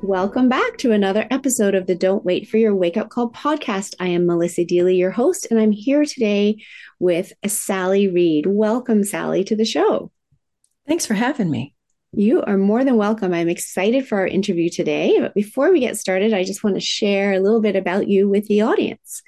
Welcome back to another episode of the Don't Wait for Your Wake Up Call podcast. I am Melissa Dealey, your host, and I'm here today with Sally Reid. Welcome, Sally, to the show. Thanks for having me. You are more than welcome. I'm excited for our interview today. But before we get started, I just want to share a little bit about you with the audience.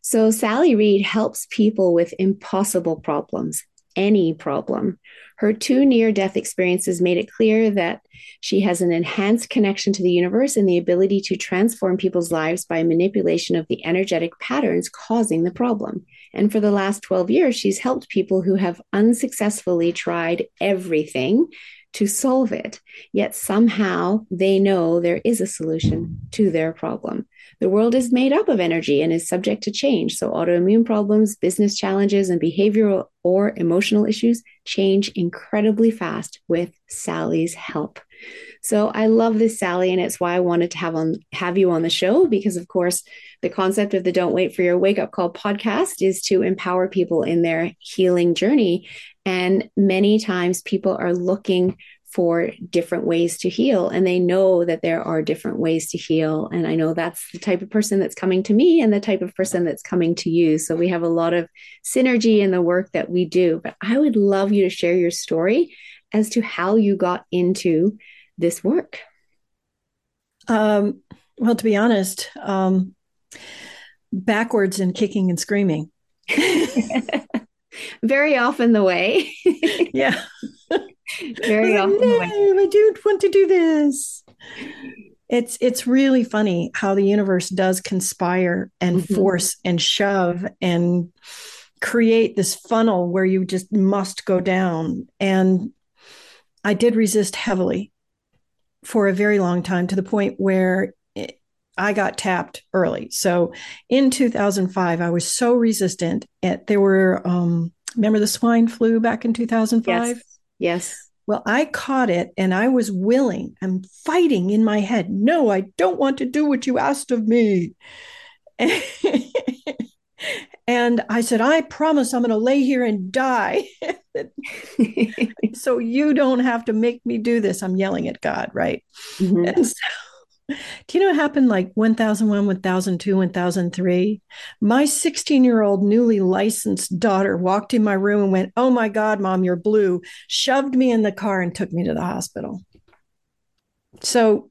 So Sally Reid helps people with impossible problems, any problem. Her 2 near-death experiences made it clear that she has an enhanced connection to the universe and the ability to transform people's lives by manipulation of the energetic patterns causing the problem. And for the last 12 years, she's helped people who have unsuccessfully tried everything to solve it, yet somehow they know there is a solution to their problem. The world is made up of energy and is subject to change. So autoimmune problems, business challenges, and behavioral or emotional issues change incredibly fast with Sally's help. So I love this, Sally, and it's why I wanted to have you on the show, because of course, the concept of the Don't Wait for Your Wake Up Call podcast is to empower people in their healing journey. And many times people are looking for different ways to heal, and they know that there are different ways to heal. And I know that's the type of person that's coming to me and the type of person that's coming to you. So we have a lot of synergy in the work that we do, but I would love you to share your story as to how you got into this work. Well, to be honest, backwards and kicking and screaming. Very often the way. Yeah. Very often the way. I don't want to do this. It's really funny how the universe does conspire and force and shove and create this funnel where you just must go down. And I did resist heavily for a very long time, to the point where I got tapped early. So in 2005, I was so resistant. There were, remember the swine flu back in 2005? Yes. Well, I caught it and I was willing. I'm fighting in my head. No, I don't want to do what you asked of me. And I said, I promise I'm going to lay here and die. So you don't have to make me do this. I'm yelling at God, right? Mm-hmm. And so, do you know what happened? Like 1001, 1002, 1003. My 16-year-old newly licensed daughter walked in my room and went, oh my God, Mom, you're blue, shoved me in the car and took me to the hospital. So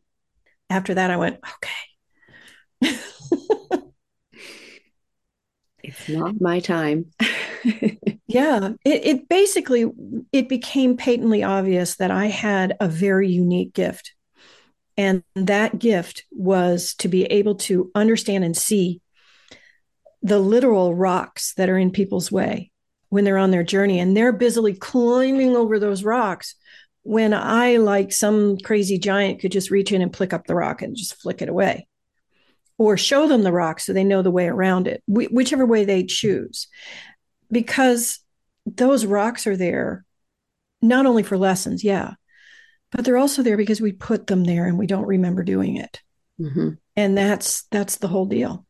after that, I went, okay. It's not my time. Yeah. It basically, it became patently obvious that I had a very unique gift. And that gift was to be able to understand and see the literal rocks that are in people's way when they're on their journey. And they're busily climbing over those rocks when I, like some crazy giant, could just reach in and pick up the rock and just flick it away. Or show them the rock so they know the way around it, whichever way they choose. Because those rocks are there not only for lessons, but they're also there because we put them there and we don't remember doing it. Mm-hmm. And that's the whole deal.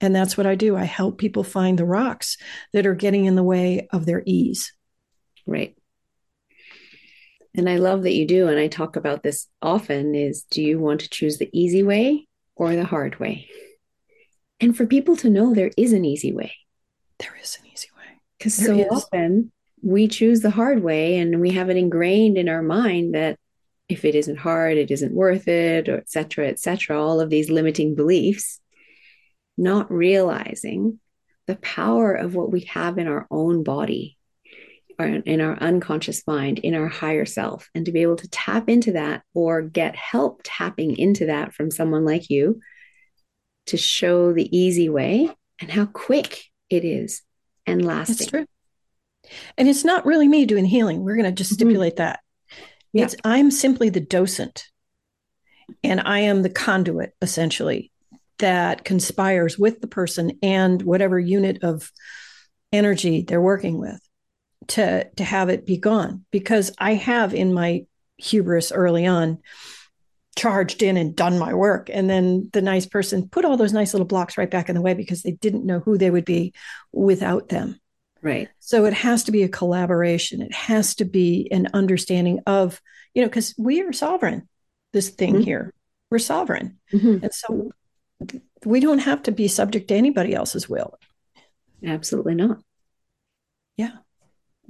And that's what I do. I help people find the rocks that are getting in the way of their ease. Right. And I love that you do. And I talk about this often is, do you want to choose the easy way or the hard way? And for people to know there is an easy way. There is an easy way. Because so often we choose the hard way and we have it ingrained in our mind that if it isn't hard, it isn't worth it, or et cetera, all of these limiting beliefs, not realizing the power of what we have in our own body, or in our unconscious mind, in our higher self, and to be able to tap into that or get help tapping into that from someone like you to show the easy way and how quick it is and lasting. That's true. And it's not really me doing healing. We're going to just stipulate that. Yeah. I'm simply the docent, and I am the conduit essentially that conspires with the person and whatever unit of energy they're working with to have it be gone. Because I have, in my hubris early on, charged in and done my work. And then the nice person put all those nice little blocks right back in the way because they didn't know who they would be without them. Right. So it has to be a collaboration. It has to be an understanding of, because we are sovereign, this thing here, we're sovereign. Mm-hmm. And so we don't have to be subject to anybody else's will. Absolutely not. Yeah.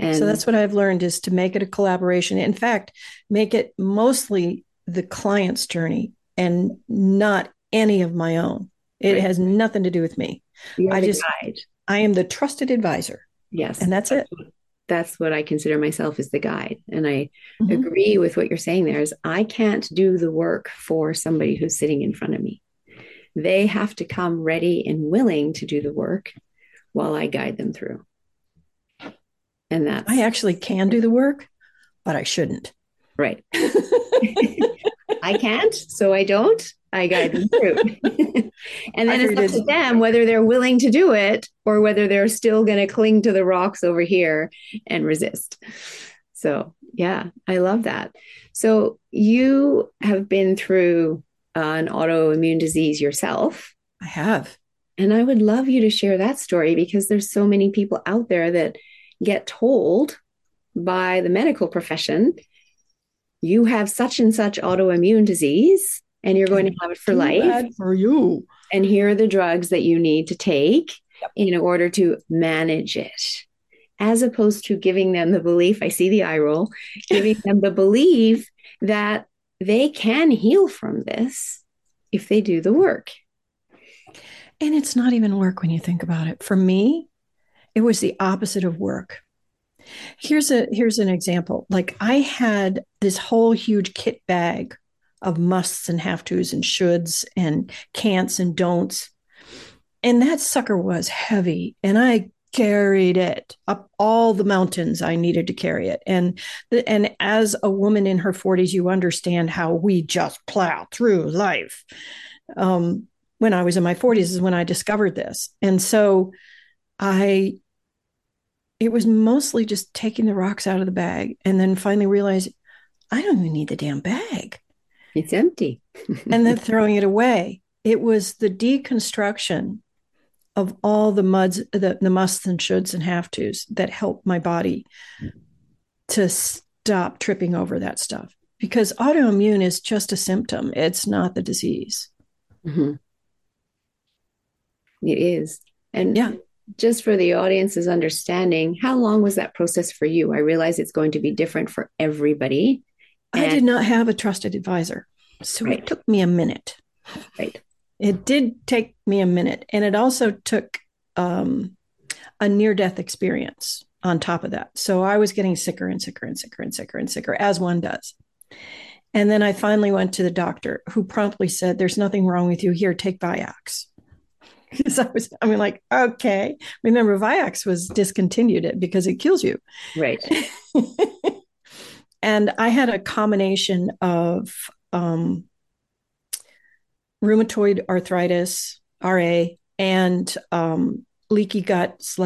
And so that's what I've learned, is to make it a collaboration. In fact, make it mostly the client's journey and not any of my own. It has nothing to do with me. I am the trusted advisor. Yes. And that's it. That's what I consider myself, is the guide. And I agree with what you're saying there, is I can't do the work for somebody who's sitting in front of me. They have to come ready and willing to do the work while I guide them through. And that I actually can do the work, but I shouldn't. Right. I can't, so I don't. I guide them through. And then it's up to them whether they're willing to do it or whether they're still going to cling to the rocks over here and resist. So, yeah, I love that. So you have been through an autoimmune disease yourself. I have. And I would love you to share that story, because there's so many people out there that get told by the medical profession, you have such and such autoimmune disease and you're going to have it for life. Bad for you. And here are the drugs that you need to take in order to manage it. As opposed to giving them the belief, I see the eye roll, giving them the belief that they can heal from this if they do the work. And it's not even work when you think about it. For me, it was the opposite of work. Here's an example. Like, I had this whole huge kit bag of musts and have tos and shoulds and can'ts and don'ts. And that sucker was heavy. And I carried it up all the mountains I needed to carry it. And as a woman in her 40s, you understand how we just plow through life. When I was in my 40s is when I discovered this. And so it was mostly just taking the rocks out of the bag and then finally realizing I don't even need the damn bag. It's empty. And then throwing it away. It was the deconstruction of all the muds, the musts and shoulds and have tos that helped my body to stop tripping over that stuff. Because autoimmune is just a symptom. It's not the disease. Mm-hmm. It is. And yeah, just for the audience's understanding, how long was that process for you? I realize it's going to be different for everybody. I did not have a trusted advisor. So It took me a minute. Right. It did take me a minute. And it also took a near-death experience on top of that. So I was getting sicker and sicker and sicker and sicker and sicker, as one does. And then I finally went to the doctor, who promptly said, "There's nothing wrong with you. Here, take Vioxx." Because I mean, like, okay. Remember, Vioxx was discontinued because it kills you. Right. And I had a combination of rheumatoid arthritis, RA, and leaky gut /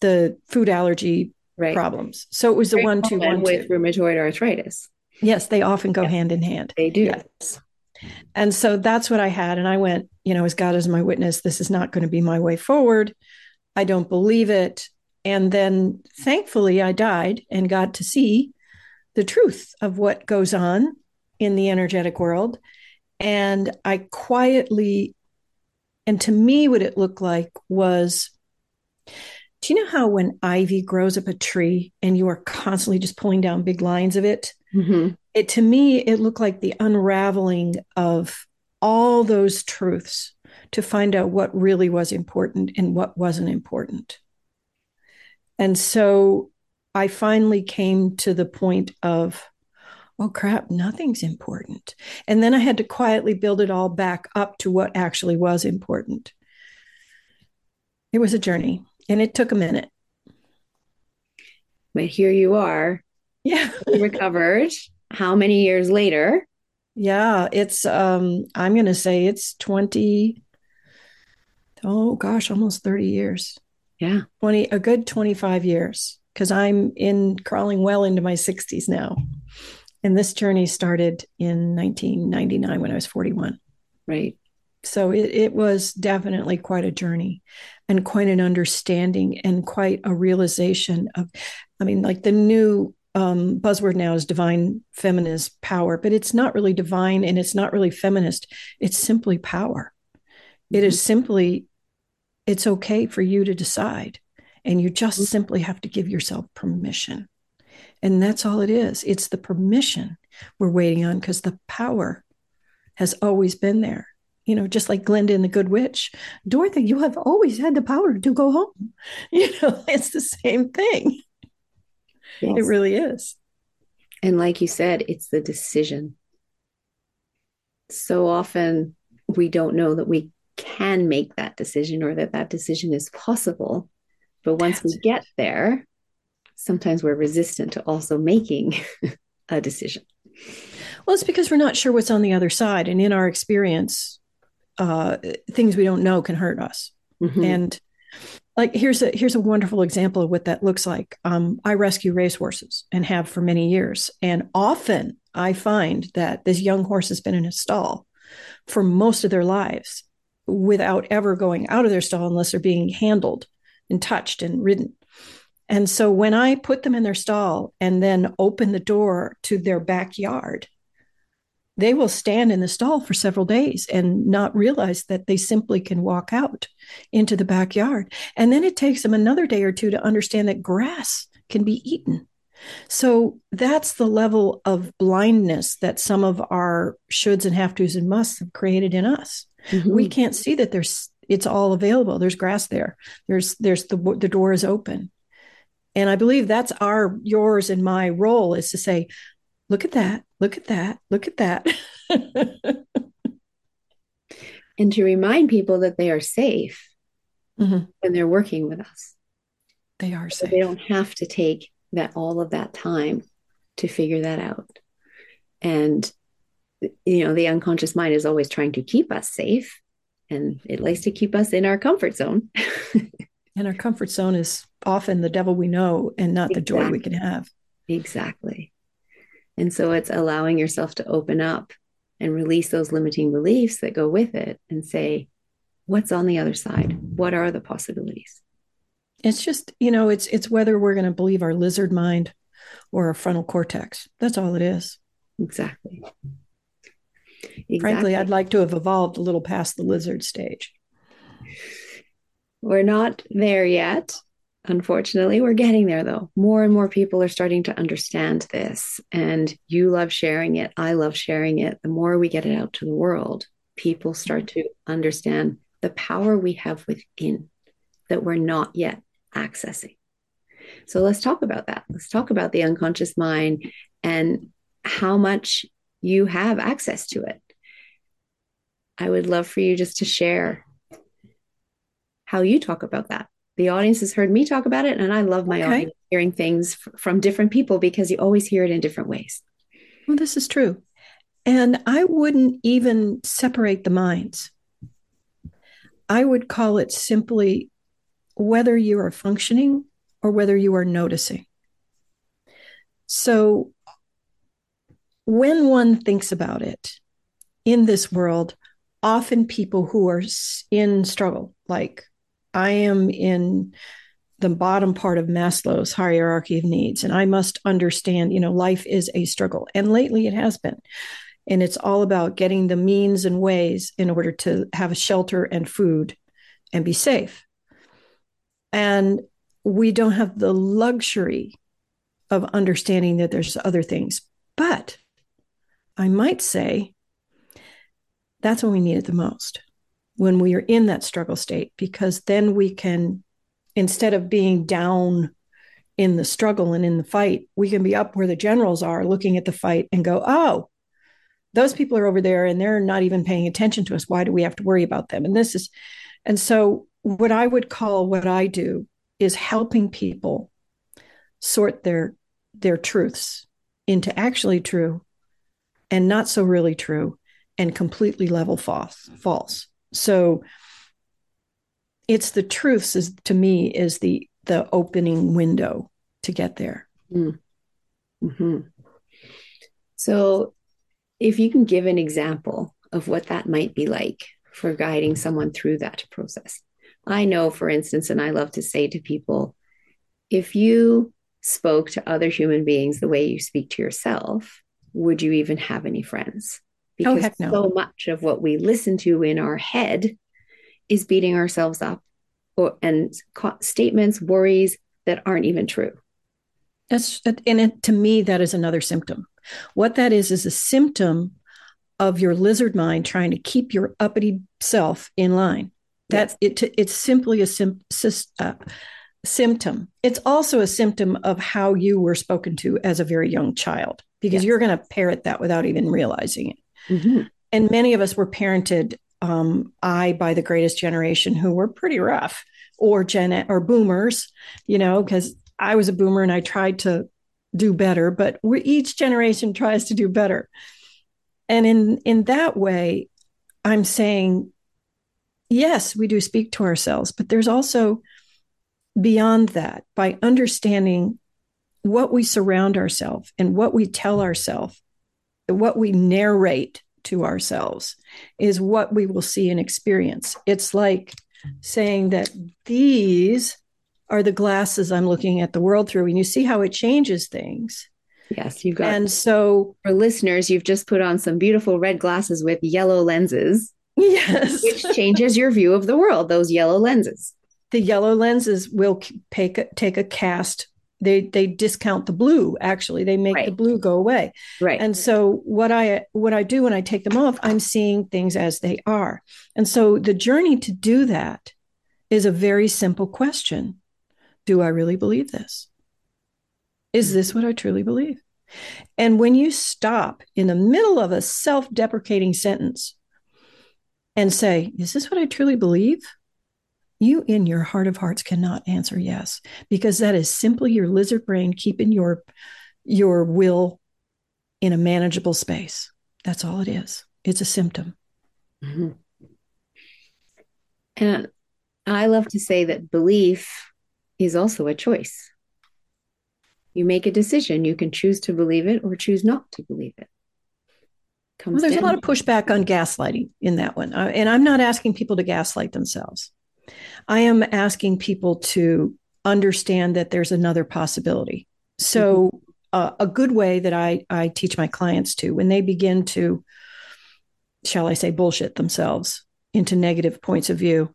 the food allergy problems. So it was the 1-2-1 with rheumatoid arthritis. Yes, they often go hand in hand. They do. Yes. And so that's what I had. And I went, as God is my witness, this is not going to be my way forward. I don't believe it. And then thankfully I died and got to see the truth of what goes on in the energetic world. And I quietly, and to me what it looked like was, do you know how when ivy grows up a tree and you are constantly just pulling down big lines of it? Mm-hmm. To me, it looked like the unraveling of all those truths to find out what really was important and what wasn't important. And so I finally came to the point of, oh crap, nothing's important. And then I had to quietly build it all back up to what actually was important. It was a journey and it took a minute. But here you are. Yeah. Recovered. How many years later? Yeah, it's, I'm going to say it's almost 30 years. Yeah. A good 25 years. Cause I'm crawling well into my 60s now. And this journey started in 1999 when I was 41. Right. So it was definitely quite a journey and quite an understanding and quite a realization of, the new buzzword now is divine feminist power, but it's not really divine and it's not really feminist. It's simply power. It is simply, it's okay for you to decide. And you just simply have to give yourself permission. And that's all it is. It's the permission we're waiting on because the power has always been there. Just like Glinda in The Good Witch, Dorothy, you have always had the power to go home. It's the same thing. Yes. It really is. And like you said, it's the decision. So often we don't know that we can make that decision or that decision is possible. But once we get there, sometimes we're resistant to also making a decision. Well, it's because we're not sure what's on the other side. And in our experience, things we don't know can hurt us. Mm-hmm. And like, here's a wonderful example of what that looks like. I rescue racehorses and have for many years. And often I find that this young horse has been in a stall for most of their lives without ever going out of their stall unless they're being handled and touched and ridden. And so when I put them in their stall and then open the door to their backyard, they will stand in the stall for several days and not realize that they simply can walk out into the backyard. And then it takes them another day or two to understand that grass can be eaten. So that's the level of blindness that some of our shoulds and have-tos and musts have created in us. Mm-hmm. We can't see that it's all available. There's grass there. There's the door is open. And I believe that's yours and my role is to say, look at that, look at that, look at that. And to remind people that they are safe. when they're working with us. They are safe. So they don't have to take that all of that time to figure that out. And, you know, the unconscious mind is always trying to keep us safe, and it likes to keep us in our comfort zone. And our comfort zone is often the devil we know and not the joy we can have. Exactly. And so it's allowing yourself to open up and release those limiting beliefs that go with it and say, what's on the other side? What are the possibilities? It's just, you know, it's whether we're going to believe our lizard mind or our frontal cortex. That's all it is. Exactly. Frankly, I'd like to have evolved a little past the lizard stage. We're not there yet. Unfortunately, we're getting there, though. More and more people are starting to understand this, and you love sharing it. I love sharing it. The more we get it out to the world, people start to understand the power we have within that we're not yet accessing. So let's talk about that. Let's talk about the unconscious mind and how much you have access to it. I would love for you just to share how you talk about that. The audience has heard me talk about it, and I love my audience hearing things from different people, because you always hear it in different ways. Well, this is true. And I wouldn't even separate the minds. I would call it simply whether you are functioning or whether you are noticing. So when one thinks about it in this world, often people who are in struggle, like I am in the bottom part of Maslow's hierarchy of needs, and I must understand, you know, life is a struggle. And lately it has been. And it's all about getting the means and ways in order to have a shelter and food and be safe. And we don't have the luxury of understanding that there's other things. But I might say that's when we need it the most, when we are in that struggle state, because then we can, instead of being down in the struggle and in the fight, we can be up where the generals are looking at the fight and go, oh, those people are over there and they're not even paying attention to us. Why do we have to worry about them? And so what I would call what I do is helping people sort their truths into actually true and not so really true and completely level false. So it's the truths is, to me, is the opening window to get there. Mm-hmm. So if you can give an example of what that might be like for guiding someone through that process. I know, for instance, and I love to say to people, if you spoke to other human beings the way you speak to yourself, would you even have any friends? Because so much of what we listen to in our head is beating ourselves up and statements, worries that aren't even true. To me, that is another symptom. What that is a symptom of your lizard mind trying to keep your uppity self in line. It's simply a symptom. It's also a symptom of how you were spoken to as a very young child, because you're going to parrot that without even realizing it. Mm-hmm. And many of us were parented, by the greatest generation, who were pretty rough, or boomers, you know, because I was a boomer and I tried to do better, but each generation tries to do better. And in that way, I'm saying, yes, we do speak to ourselves, but there's also beyond that, by understanding what we surround ourselves and what we tell ourselves, what we narrate to ourselves is what we will see and experience. It's like saying that these are the glasses I'm looking at the world through, and you see how it changes things. Yes, you've got. And so for listeners, you've just put on some beautiful red glasses with yellow lenses. Yes. Which changes your view of the world, those yellow lenses. The yellow lenses will take a cast. They discount the blue, actually. They make the blue go away. Right. And so what I do when I take them off, I'm seeing things as they are. And so the journey to do that is a very simple question. Do I really believe this? Is this what I truly believe? And when you stop in the middle of a self-deprecating sentence and say, is this what I truly believe? you in your heart of hearts cannot answer yes, because that is simply your lizard brain keeping your will in a manageable space. That's all it is. It's a symptom. Mm-hmm. And I love to say that belief is also a choice. You make a decision. You can choose to believe it or choose not to believe it. Well, there's a lot of pushback on gaslighting in that one. And I'm not asking people to gaslight themselves. I am asking people to understand that there's another possibility. So mm-hmm. A good way that I teach my clients to, when they begin to, shall I say, bullshit themselves into negative points of view,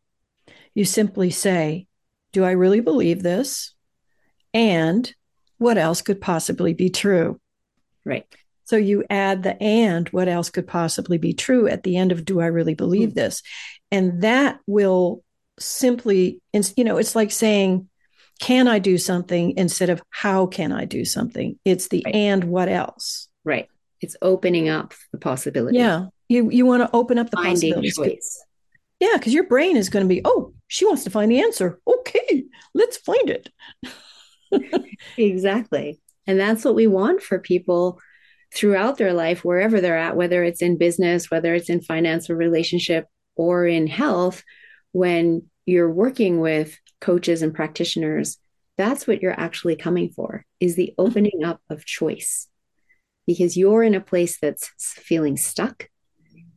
you simply say, do I really believe this? And what else could possibly be true? Right. So you add the and what else could possibly be true at the end of, do I really believe mm-hmm. this? And that will simply, you know, it's like saying, can I do something instead of how can I do something? It's the right. And what else? Right. It's opening up the possibility. Yeah. You want to open up the possibilities. Yeah. Because your brain is going to be, oh, she wants to find the answer. Okay, let's find it. Exactly. And that's what we want for people throughout their life, wherever they're at, whether it's in business, whether it's in finance or relationship or in health. When you're working with coaches and practitioners, that's what you're actually coming for, is the opening up of choice, because you're in a place that's feeling stuck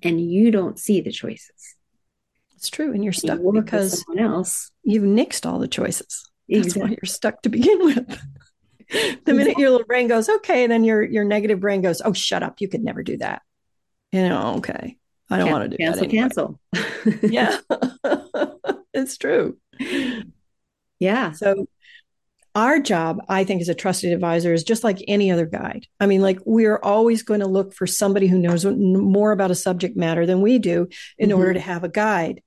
and you don't see the choices. It's true. And you're stuck because someone else, you've nixed all the choices. That's exactly. Why you're stuck to begin with. The minute your little brain goes, okay, then your negative brain goes, oh, shut up. You could never do that. You know, okay. I don't want to do that. Anyway. Yeah, it's true. Yeah. So our job, I think, as a trusted advisor is just like any other guide. I mean, like, we're always going to look for somebody who knows more about a subject matter than we do in mm-hmm. order to have a guide.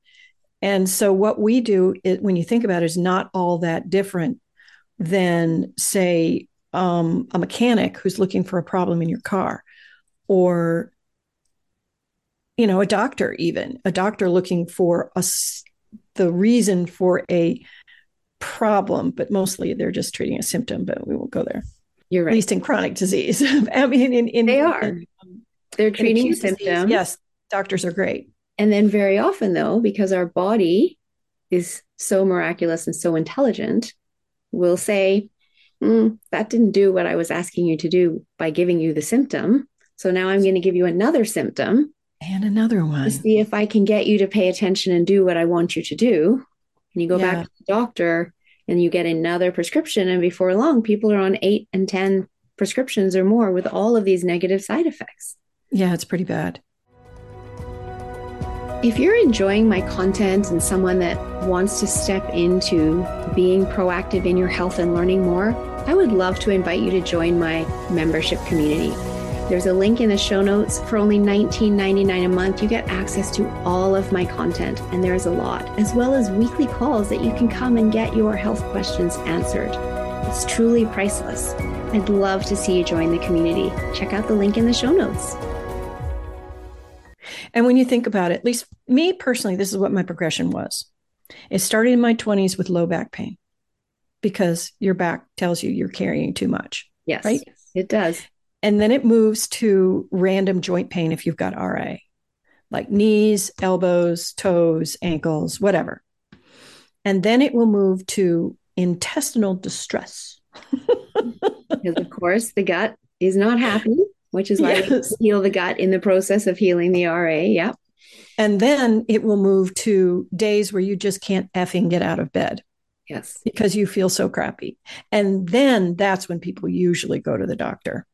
And so what we do, when you think about it, is not all that different than, say, a mechanic who's looking for a problem in your car, or, you know, a doctor looking for the reason for a problem, but mostly they're just treating a symptom, but we won't go there. You're right. At least in chronic disease. I mean, they're treating symptoms. Yes. Doctors are great. And then very often though, because our body is so miraculous and so intelligent, we'll say, that didn't do what I was asking you to do by giving you the symptom. So now I'm going to give you another symptom. And another one. To see if I can get you to pay attention and do what I want you to do. And you go back to the doctor and you get another prescription. And before long, people are on 8 and 10 prescriptions or more with all of these negative side effects. Yeah, it's pretty bad. If you're enjoying my content and someone that wants to step into being proactive in your health and learning more, I would love to invite you to join my membership community. There's a link in the show notes. For only $19.99 a month, you get access to all of my content, and there's a lot, as well as weekly calls that you can come and get your health questions answered. It's truly priceless. I'd love to see you join the community. Check out the link in the show notes. And when you think about it, at least me personally, this is what my progression was. It started in my 20s with low back pain, because your back tells you you're carrying too much. Yes, right? It does. And then it moves to random joint pain if you've got RA, like knees, elbows, toes, ankles, whatever. And then it will move to intestinal distress. Because, of course, the gut is not happy, which is why we heal the gut in the process of healing the RA. Yep. And then it will move to days where you just can't effing get out of bed. Yes. Because you feel so crappy. And then that's when people usually go to the doctor.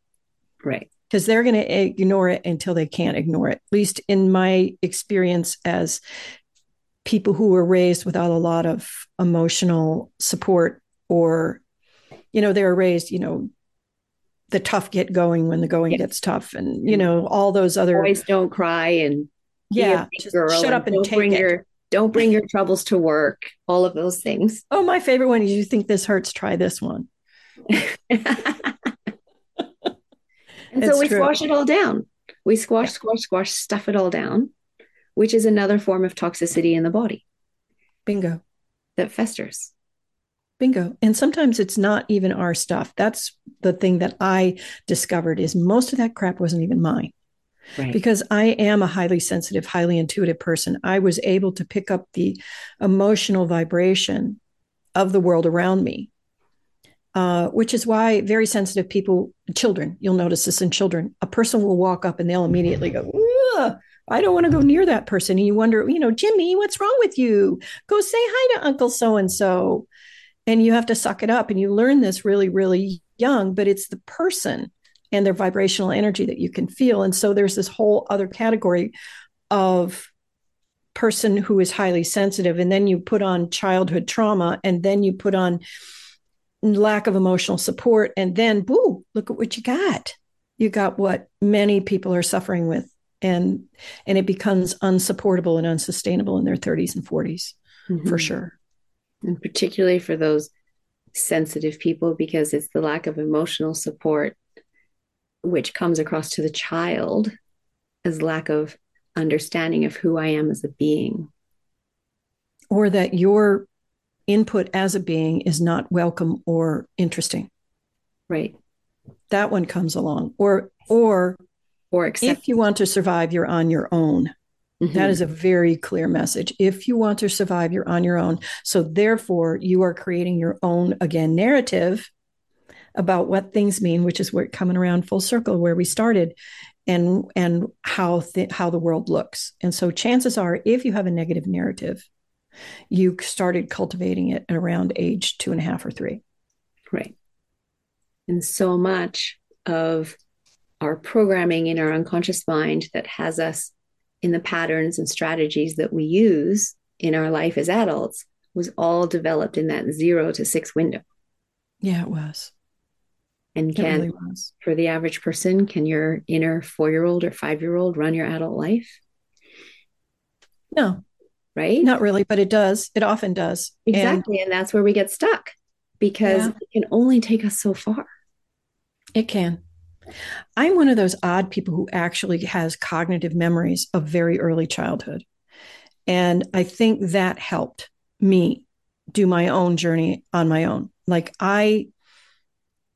Right. Because they're going to ignore it until they can't ignore it. At least in my experience as people who were raised without a lot of emotional support, or, you know, they were raised, you know, the tough get going when the going gets tough, and, you know, all those other. Boys don't cry and shut up and take it. Don't bring your troubles to work. All of those things. Oh, my favorite one is, you think this hurts? Try this one. And it's so we squash it all down. We squash, stuff it all down, which is another form of toxicity in the body. Bingo. that festers. Bingo. And sometimes it's not even our stuff. That's the thing that I discovered is most of that crap wasn't even mine. Right. Because I am a highly sensitive, highly intuitive person. I was able to pick up the emotional vibration of the world around me, which is why very sensitive people, children, you'll notice this in children, a person will walk up and they'll immediately go, ugh, I don't want to go near that person. And you wonder, you know, Jimmy, what's wrong with you? Go say hi to Uncle so-and-so. And you have to suck it up. And you learn this really, really young, but it's the person and their vibrational energy that you can feel. And so there's this whole other category of person who is highly sensitive. And then you put on childhood trauma, and then you put on lack of emotional support. And then, boo, look at what you got. You got what many people are suffering with. And it becomes unsupportable and unsustainable in their 30s and 40s, mm-hmm. for sure. And particularly for those sensitive people, because it's the lack of emotional support, which comes across to the child as lack of understanding of who I am as a being. Or that your input as a being is not welcome or interesting. Right. That one comes along. Or accept. If you want to survive, you're on your own. Mm-hmm. That is a very clear message. If you want to survive, you're on your own. So therefore, you are creating your own, again, narrative about what things mean, which is we're coming around full circle where we started and how the world looks. And so chances are, if you have a negative narrative, you started cultivating it around age 2.5 or 3. Right. And so much of our programming in our unconscious mind that has us in the patterns and strategies that we use in our life as adults was all developed in that 0 to 6 window. Yeah, it was. And can, really was. For the average person, can your inner 4-year-old or 5-year-old run your adult life? No. Right? Not really, but it does. It often does. Exactly. And that's where we get stuck, because it can only take us so far. It can. I'm one of those odd people who actually has cognitive memories of very early childhood. And I think that helped me do my own journey on my own. Like I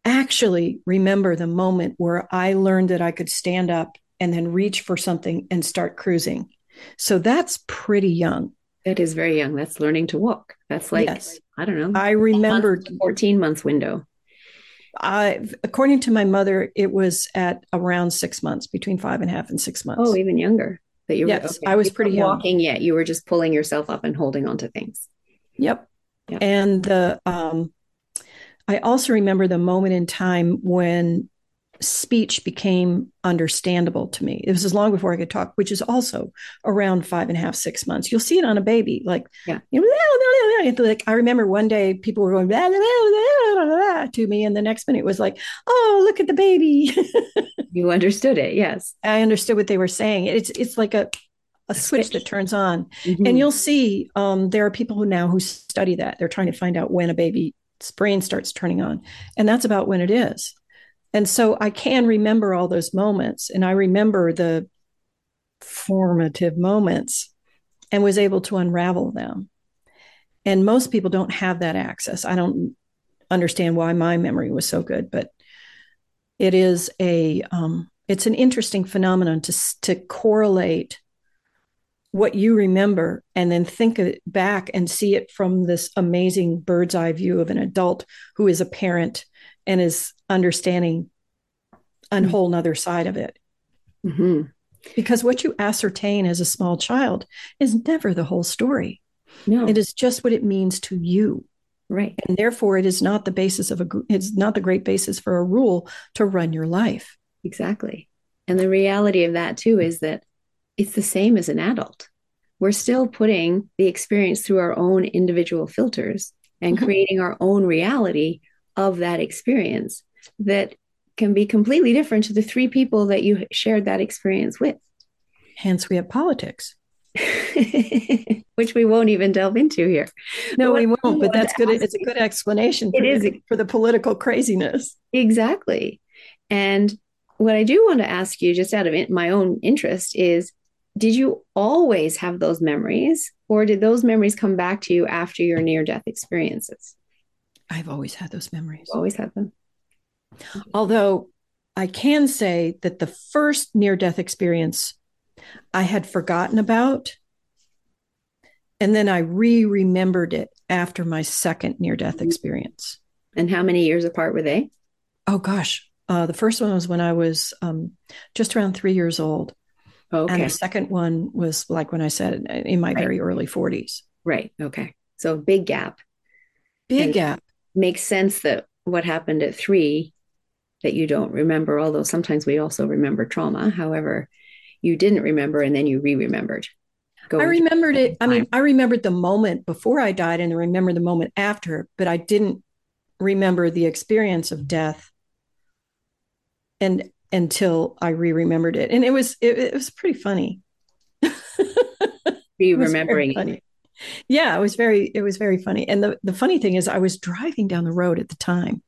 actually remember the moment where I learned that I could stand up and then reach for something and start cruising. So that's pretty young. That is very young. That's learning to walk. That's like, yes. I don't know. I remembered 14 months window. According to my mother, it was at around 6 months, between 5.5 and 6 months. Oh, even younger. That you were, yes, okay. I was pretty young. Walking yet, you were just pulling yourself up and holding on to things. Yep. Yep. And the I also remember the moment in time when speech became understandable to me. It was as long before I could talk, which is also around 5.5, 6 months. You'll see it on a baby. Like, yeah. You know, like I remember one day people were going blah, blah, blah, blah, blah, to me. And the next minute it was like, oh, look at the baby. You understood it. Yes. I understood what they were saying. It's like a switch that turns on. Mm-hmm. And you'll see there are people who now who study that. They're trying to find out when a baby's brain starts turning on. And that's about when it is. And so I can remember all those moments, and I remember the formative moments and was able to unravel them. And most people don't have that access. I don't understand why my memory was so good, but it is it's an interesting phenomenon to correlate what you remember and then think of it back and see it from this amazing bird's eye view of an adult who is a parent and is understanding a whole nother side of it. Mm-hmm. Because what you ascertain as a small child is never the whole story. No. It is just what it means to you. Right. And therefore it is not the basis of it's not the great basis for a rule to run your life. Exactly. And the reality of that too, is that it's the same as an adult. We're still putting the experience through our own individual filters and mm-hmm. creating our own reality of that experience that can be completely different to the 3 people that you shared that experience with. Hence we have politics, which we won't even delve into here. No, we won't, but that's good. It's a good explanation for the political craziness. Exactly. And what I do want to ask you, just out of my own interest, is did you always have those memories Or did those memories come back to you after your near-death experiences? I've always had those memories. Always had them. Although I can say that the first near-death experience I had forgotten about, and then I re-remembered it after my second near-death experience. And how many years apart were they? Oh, gosh. The first one was when I was just around 3 years old. Okay. And the second one was, like when I said, in my very early 40s. Right. Okay. So big gap. Big gap. Makes sense that what happened at 3 that you don't remember, although sometimes we also remember trauma. However, you didn't remember and then you re-remembered. I remembered it. I mean, I remembered the moment before I died and I remember the moment after, but I didn't remember the experience of death. And until I re-remembered it. And it was pretty funny. Re-remembering it. Yeah, it was very funny. And the funny thing is I was driving down the road at the time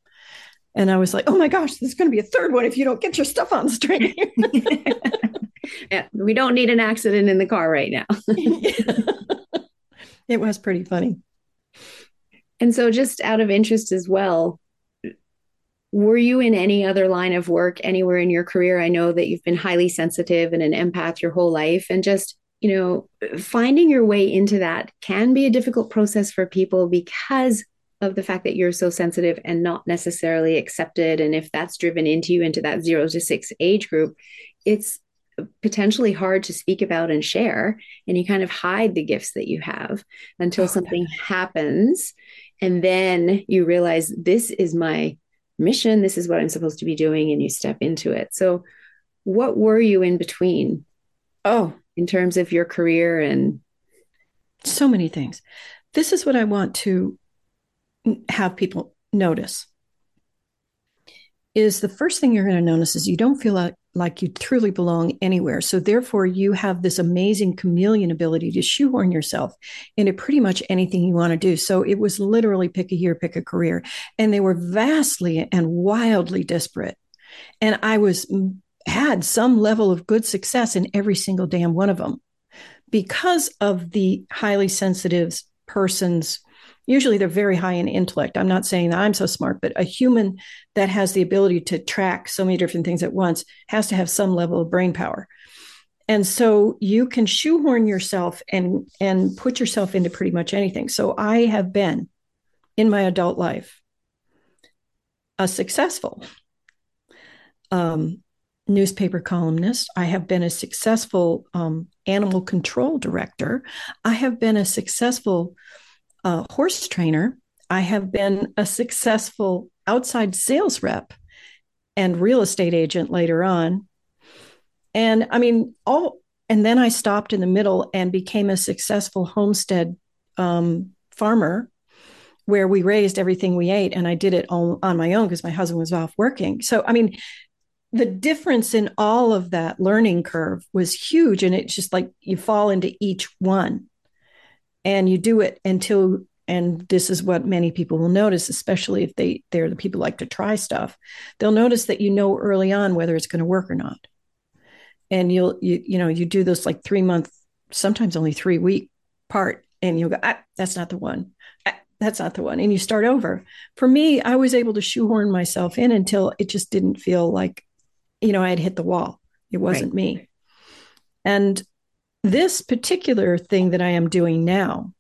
and I was like, oh my gosh, there's going to be a third one if you don't get your stuff on straight. Yeah, we don't need an accident in the car right now. It was pretty funny. And so just out of interest as well, were you in any other line of work anywhere in your career? I know that you've been highly sensitive and an empath your whole life, and just, finding your way into that can be a difficult process for people because of the fact that you're so sensitive and not necessarily accepted. And if that's driven into you, into that 0 to 6 age group, it's potentially hard to speak about and share. And you kind of hide the gifts that you have until something happens. And then you realize this is my mission. This is what I'm supposed to be doing. And you step into it. So what were you in between? Oh, in terms of your career and so many things. This is what I want to have people notice is the first thing you're going to notice is you don't feel like you truly belong anywhere. So therefore you have this amazing chameleon ability to shoehorn yourself into pretty much anything you want to do. So it was literally pick a year, pick a career. And they were vastly and wildly disparate. And I had some level of good success in every single damn one of them because of the highly sensitive person's. Usually they're very high in intellect. I'm not saying that I'm so smart, but a human that has the ability to track so many different things at once has to have some level of brain power. And so you can shoehorn yourself and put yourself into pretty much anything. So I have been in my adult life a successful newspaper columnist. I have been a successful animal control director. I have been a successful horse trainer. I have been a successful outside sales rep and real estate agent later on. And I mean, and then I stopped in the middle and became a successful homestead farmer where we raised everything we ate. And I did it all on my own because my husband was off working. So, I mean, the difference in all of that learning curve was huge. And it's just like you fall into each one. And you do it and this is what many people will notice, especially if they're the people who like to try stuff. They'll notice that you know early on whether it's going to work or not. And you do this like 3 month, sometimes only 3 week part, and you'll go, that's not the one. That's not the one. And you start over. For me, I was able to shoehorn myself in until it just didn't feel like, I had hit the wall. It wasn't me. And this particular thing that I am doing now,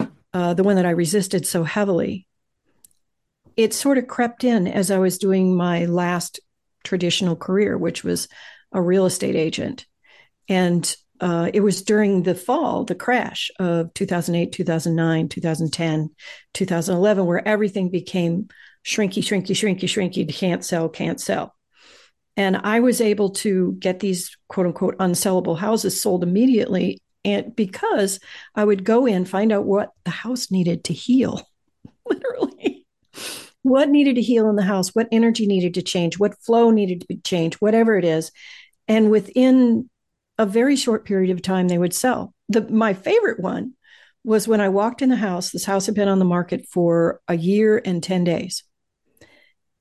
the one that I resisted so heavily, it sort of crept in as I was doing my last traditional career, which was a real estate agent. And it was during the fall, the crash of 2008, 2009, 2010, 2011, where everything became shrinky, can't sell. And I was able to get these quote unquote unsellable houses sold immediately. And because I would go in, find out what the house needed to heal, literally, what needed to heal in the house, what energy needed to change, what flow needed to be changed, whatever it is. And within a very short period of time, they would sell. My favorite one was when I walked in the house. This house had been on the market for a year and 10 days.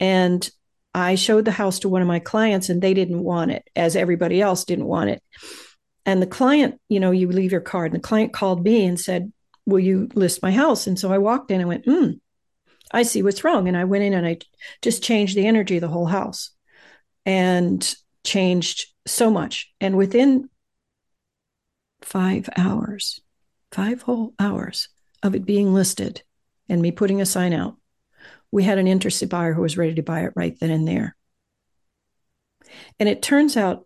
And I showed the house to one of my clients and they didn't want it, as everybody else didn't want it. And the client, you know, you leave your card, and the client called me and said, will you list my house? And so I walked in and went, I see what's wrong. And I went in and I just changed the energy of the whole house and changed so much. And within 5 hours, 5 whole hours of it being listed and me putting a sign out, we had an interested buyer who was ready to buy it right then and there. And it turns out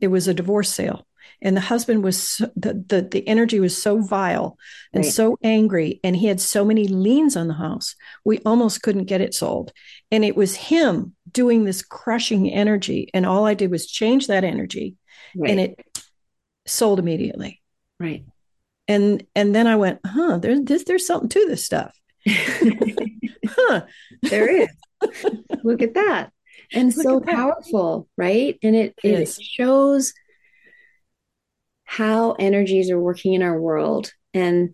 it was a divorce sale. And the husband was, the energy was so vile and so angry. And he had so many liens on the house. We almost couldn't get it sold. And it was him doing this crushing energy. And all I did was change that energy and it sold immediately. Right. And then I went, there's something to this stuff. There is. Look at that. And look, so powerful, right? And it shows how energies are working in our world, and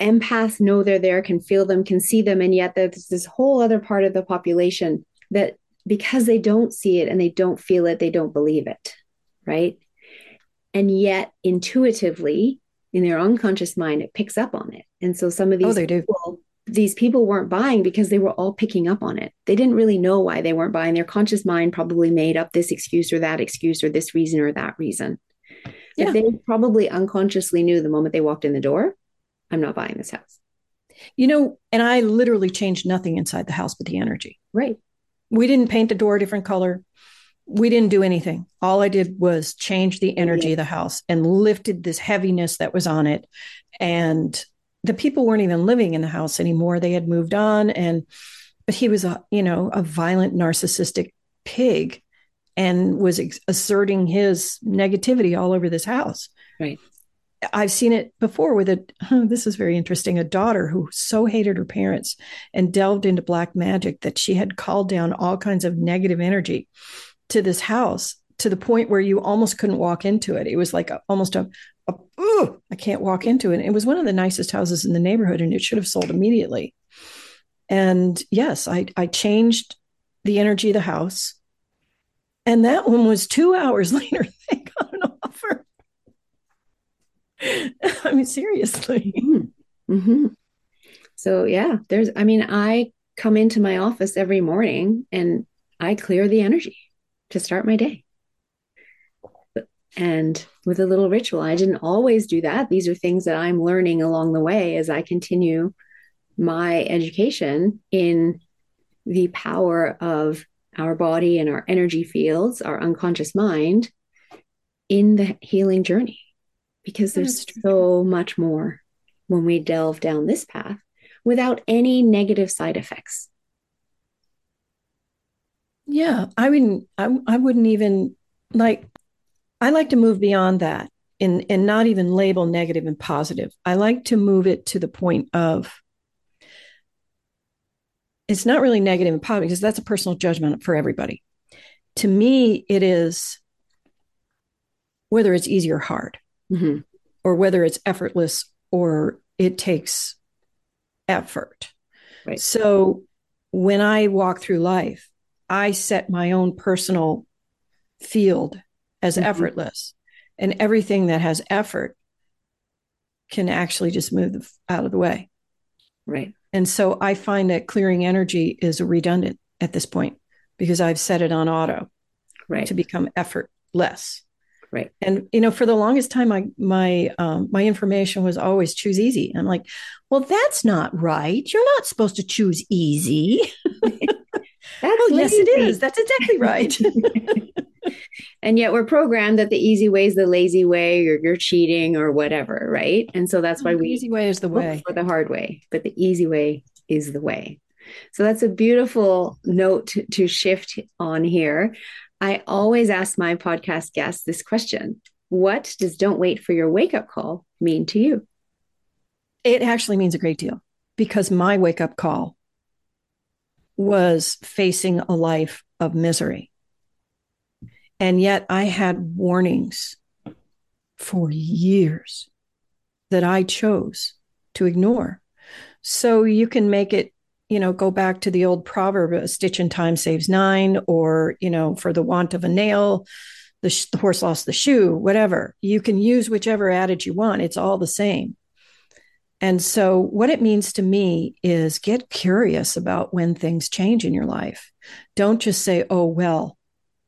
empaths know they're there, can feel them, can see them. And yet there's this whole other part of the population that, because they don't see it and they don't feel it, they don't believe it. Right. And yet intuitively in their unconscious mind, it picks up on it. And so some of these these people weren't buying because they were all picking up on it. They didn't really know why they weren't buying. Their conscious mind probably made up this excuse or this reason or that reason. Yeah. But they probably unconsciously knew the moment they walked in the door, I'm not buying this house. You know, and I literally changed nothing inside the house but the energy. Right. We didn't paint the door a different color. We didn't do anything. All I did was change the energy of the house and lifted this heaviness that was on it. And the people weren't even living in the house anymore. They had moved on. But he was a violent, narcissistic pig, and was asserting his negativity all over this house. Right. I've seen it before with this is very interesting, a daughter who so hated her parents and delved into black magic that she had called down all kinds of negative energy to this house, to the point where you almost couldn't walk into it. It was like I can't walk into it. It was one of the nicest houses in the neighborhood, and it should have sold immediately. And yes, I changed the energy of the house. And that one was 2 hours later, they got an offer. I mean, seriously. Mm-hmm. So yeah, I come into my office every morning and I clear the energy to start my day. And with a little ritual, I didn't always do that. These are things that I'm learning along the way as I continue my education in the power of our body and our energy fields, our unconscious mind, in the healing journey, because there's so much more when we delve down this path without any negative side effects. Yeah. I like to move beyond that and not even label negative and positive. I like to move it to the point of, it's not really negative and positive, because that's a personal judgment for everybody. To me, it is whether it's easy or hard, or whether it's effortless or it takes effort. Right. So when I walk through life, I set my own personal field as effortless, and everything that has effort can actually just move out of the way. Right. And so I find that clearing energy is redundant at this point, because I've set it on auto to become effortless. Right. And, for the longest time, my information was always choose easy. And I'm like, well, that's not right. You're not supposed to choose easy. Yes, it is. That's exactly right. And yet we're programmed that the easy way is the lazy way, or you're cheating or whatever. Right. And so that's why the easy way is the way for the hard way, but the easy way is the way. So that's a beautiful note to shift on here. I always ask my podcast guests this question. What does Don't Wait for Your Wake Up Call mean to you? It actually means a great deal, because my wake up call was facing a life of misery. And yet I had warnings for years that I chose to ignore. So you can make it, go back to the old proverb, a stitch in time saves 9, or, for the want of a nail, the horse lost the shoe, whatever. You can use whichever adage you want. It's all the same. And so what it means to me is get curious about when things change in your life. Don't just say, oh, well,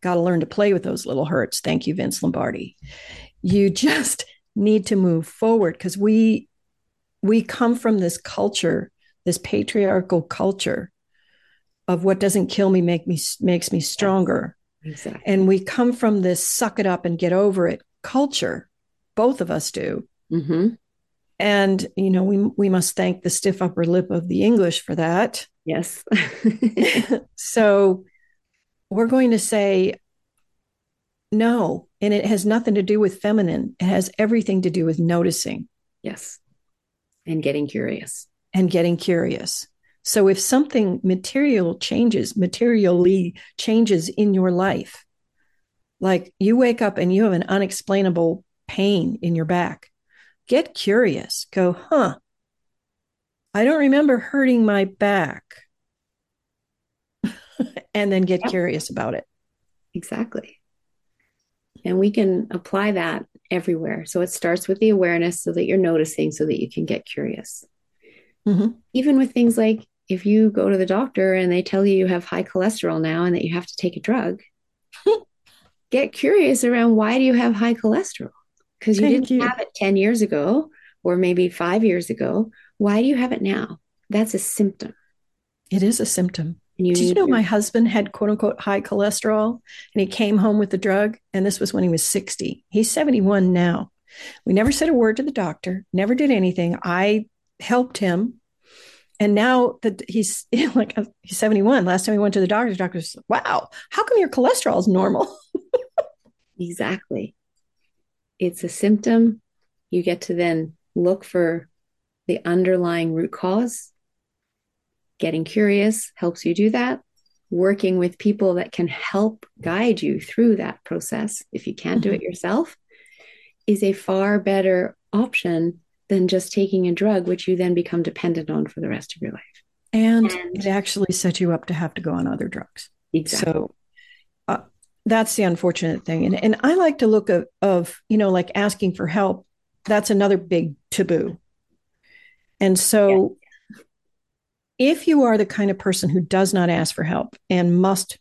got to learn to play with those little hurts. Thank you, Vince Lombardi. You just need to move forward, because we come from this culture, this patriarchal culture of what doesn't kill me, makes me stronger. Exactly. And we come from this suck it up and get over it culture. Both of us do. Mm-hmm. And, you know, we must thank the stiff upper lip of the English for that. Yes. So we're going to say no. And it has nothing to do with feminine. It has everything to do with noticing. Yes. And getting curious. And getting curious. So if something materially changes in your life, like you wake up and you have an unexplainable pain in your back, get curious. Go, I don't remember hurting my back. And then get curious about it. Exactly. And we can apply that everywhere. So it starts with the awareness, so that you're noticing, so that you can get curious. Mm-hmm. Even with things like, if you go to the doctor and they tell you have high cholesterol now and that you have to take a drug, get curious around, why do you have high cholesterol? Because you didn't have it 10 years ago, or maybe 5 years ago. Why do you have it now? That's a symptom. It is a symptom. Did you know my husband had quote unquote high cholesterol, and he came home with the drug? And this was when he was 60. He's 71 now. We never said a word to the doctor, never did anything. I helped him. And now that he's 71. Last time he went to the doctor said, wow, how come your cholesterol is normal? Exactly. It's a symptom. You get to then look for the underlying root cause. Getting curious helps you do that. Working with people that can help guide you through that process, if you can't do it yourself, is a far better option than just taking a drug, which you then become dependent on for the rest of your life. And it actually sets you up to have to go on other drugs. Exactly. So that's the unfortunate thing. And I like to look like asking for help. That's another big taboo. And so if you are the kind of person who does not ask for help and must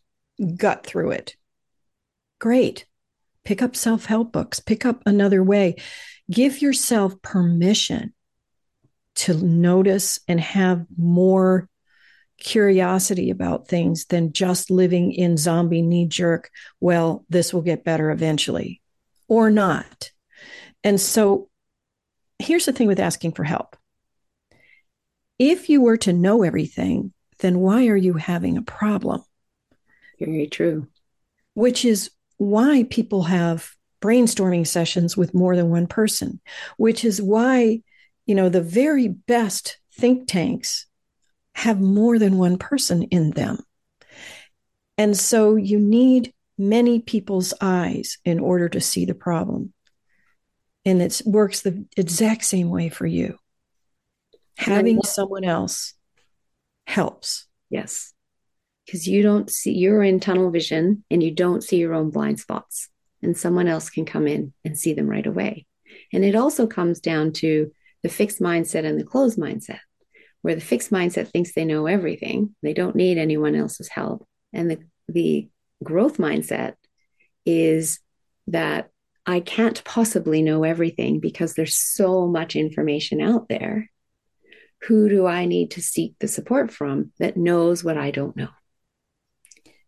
gut through it, great. Pick up self-help books, pick up another way. Give yourself permission to notice and have more curiosity about things than just living in zombie knee-jerk, well, this will get better eventually, or not. And so here's the thing with asking for help. If you were to know everything, then why are you having a problem? Very true. Which is why people have brainstorming sessions with more than one person, which is why, you know, the very best think tanks have more than one person in them. And so you need many people's eyes in order to see the problem. And it works the exact same way for you. Having someone else helps. Yes. Because you're in tunnel vision and you don't see your own blind spots, and someone else can come in and see them right away. And it also comes down to the fixed mindset and the closed mindset, where the fixed mindset thinks they know everything. They don't need anyone else's help. And the growth mindset is that I can't possibly know everything because there's so much information out there. Who do I need to seek the support from that knows what I don't know?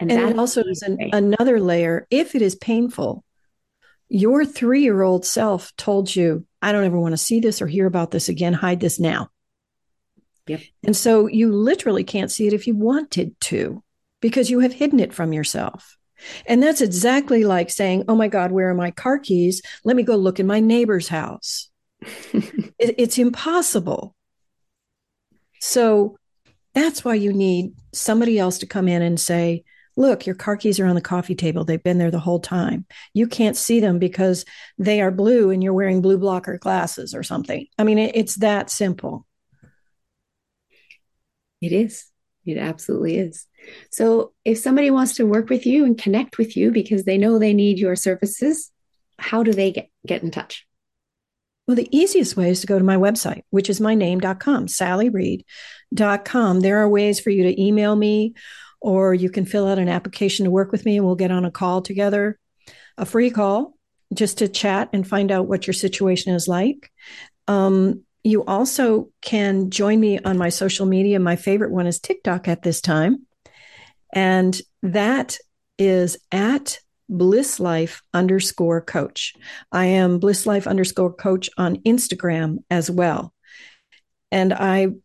And it also is another layer. If it is painful, your 3-year-old self told you, I don't ever want to see this or hear about this again. Hide this now. Yep. And so you literally can't see it if you wanted to, because you have hidden it from yourself. And that's exactly like saying, oh my God, where are my car keys? Let me go look in my neighbor's house. It's impossible. So that's why you need somebody else to come in and say, look, your car keys are on the coffee table. They've been there the whole time. You can't see them because they are blue and you're wearing blue blocker glasses or something. I mean, it's that simple. It is. It absolutely is. So if somebody wants to work with you and connect with you because they know they need your services, how do they get in touch? Well, the easiest way is to go to my website, which is my name.com, sallyreid.com. There are ways for you to email me, or you can fill out an application to work with me and we'll get on a call together, a free call just to chat and find out what your situation is like. You also can join me on my social media. My favorite one is TikTok at this time. And that is at blisslife_coach. I am blisslife_coach on Instagram as well. And I'm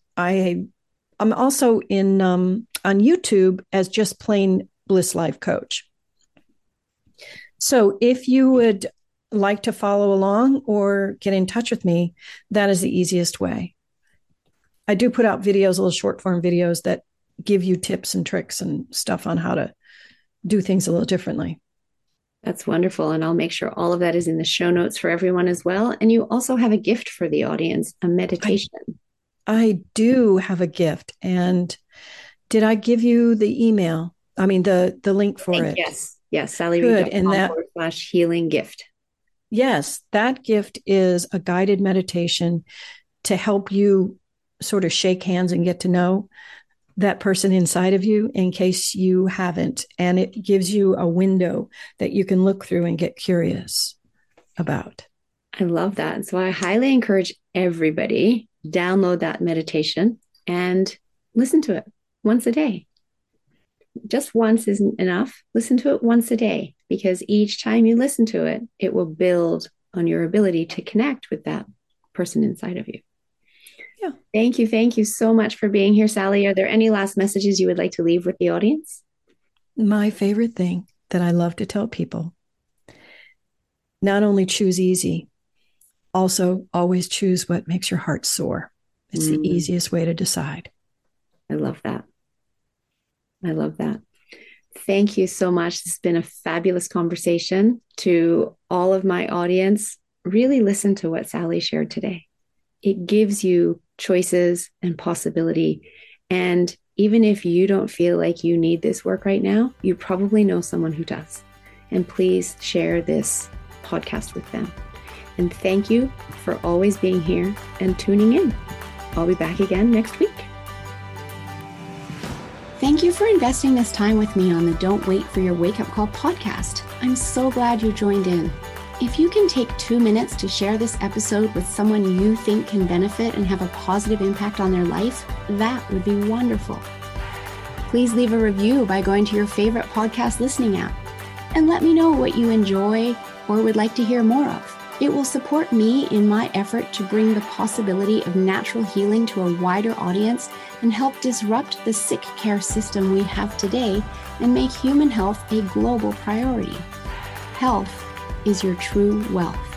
also in on YouTube as just plain blisslife coach. So if you would like to follow along or get in touch with me, that is the easiest way. I do put out videos, little short form videos that give you tips and tricks and stuff on how to do things a little differently. That's wonderful. And I'll make sure all of that is in the show notes for everyone as well. And you also have a gift for the audience, a meditation. I do have a gift. And did I give you the email? I mean, the link for it. Yes. Yes. SallyReid.com/healing gift. Yes. That gift is a guided meditation to help you sort of shake hands and get to know that person inside of you in case you haven't. And it gives you a window that you can look through and get curious about. I love that. So I highly encourage everybody download that meditation and listen to it once a day. Just once isn't enough. Listen to it once a day, because each time you listen to it, it will build on your ability to connect with that person inside of you. Yeah. Thank you. Thank you so much for being here, Sally. Are there any last messages you would like to leave with the audience? My favorite thing that I love to tell people, not only choose easy, also always choose what makes your heart soar. It's the easiest way to decide. I love that. I love that. Thank you so much. This has been a fabulous conversation. To all of my audience, really listen to what Sally shared today. It gives you choices and possibility. And even if you don't feel like you need this work right now, you probably know someone who does. And please share this podcast with them. And thank you for always being here and tuning in. I'll be back again next week. Thank you for investing this time with me on the Don't Wait for Your Wake Up Call podcast. I'm so glad you joined in. If you can take 2 minutes to share this episode with someone you think can benefit and have a positive impact on their life, that would be wonderful. Please leave a review by going to your favorite podcast listening app and let me know what you enjoy or would like to hear more of. It will support me in my effort to bring the possibility of natural healing to a wider audience and help disrupt the sick care system we have today and make human health a global priority. Health is your true wealth.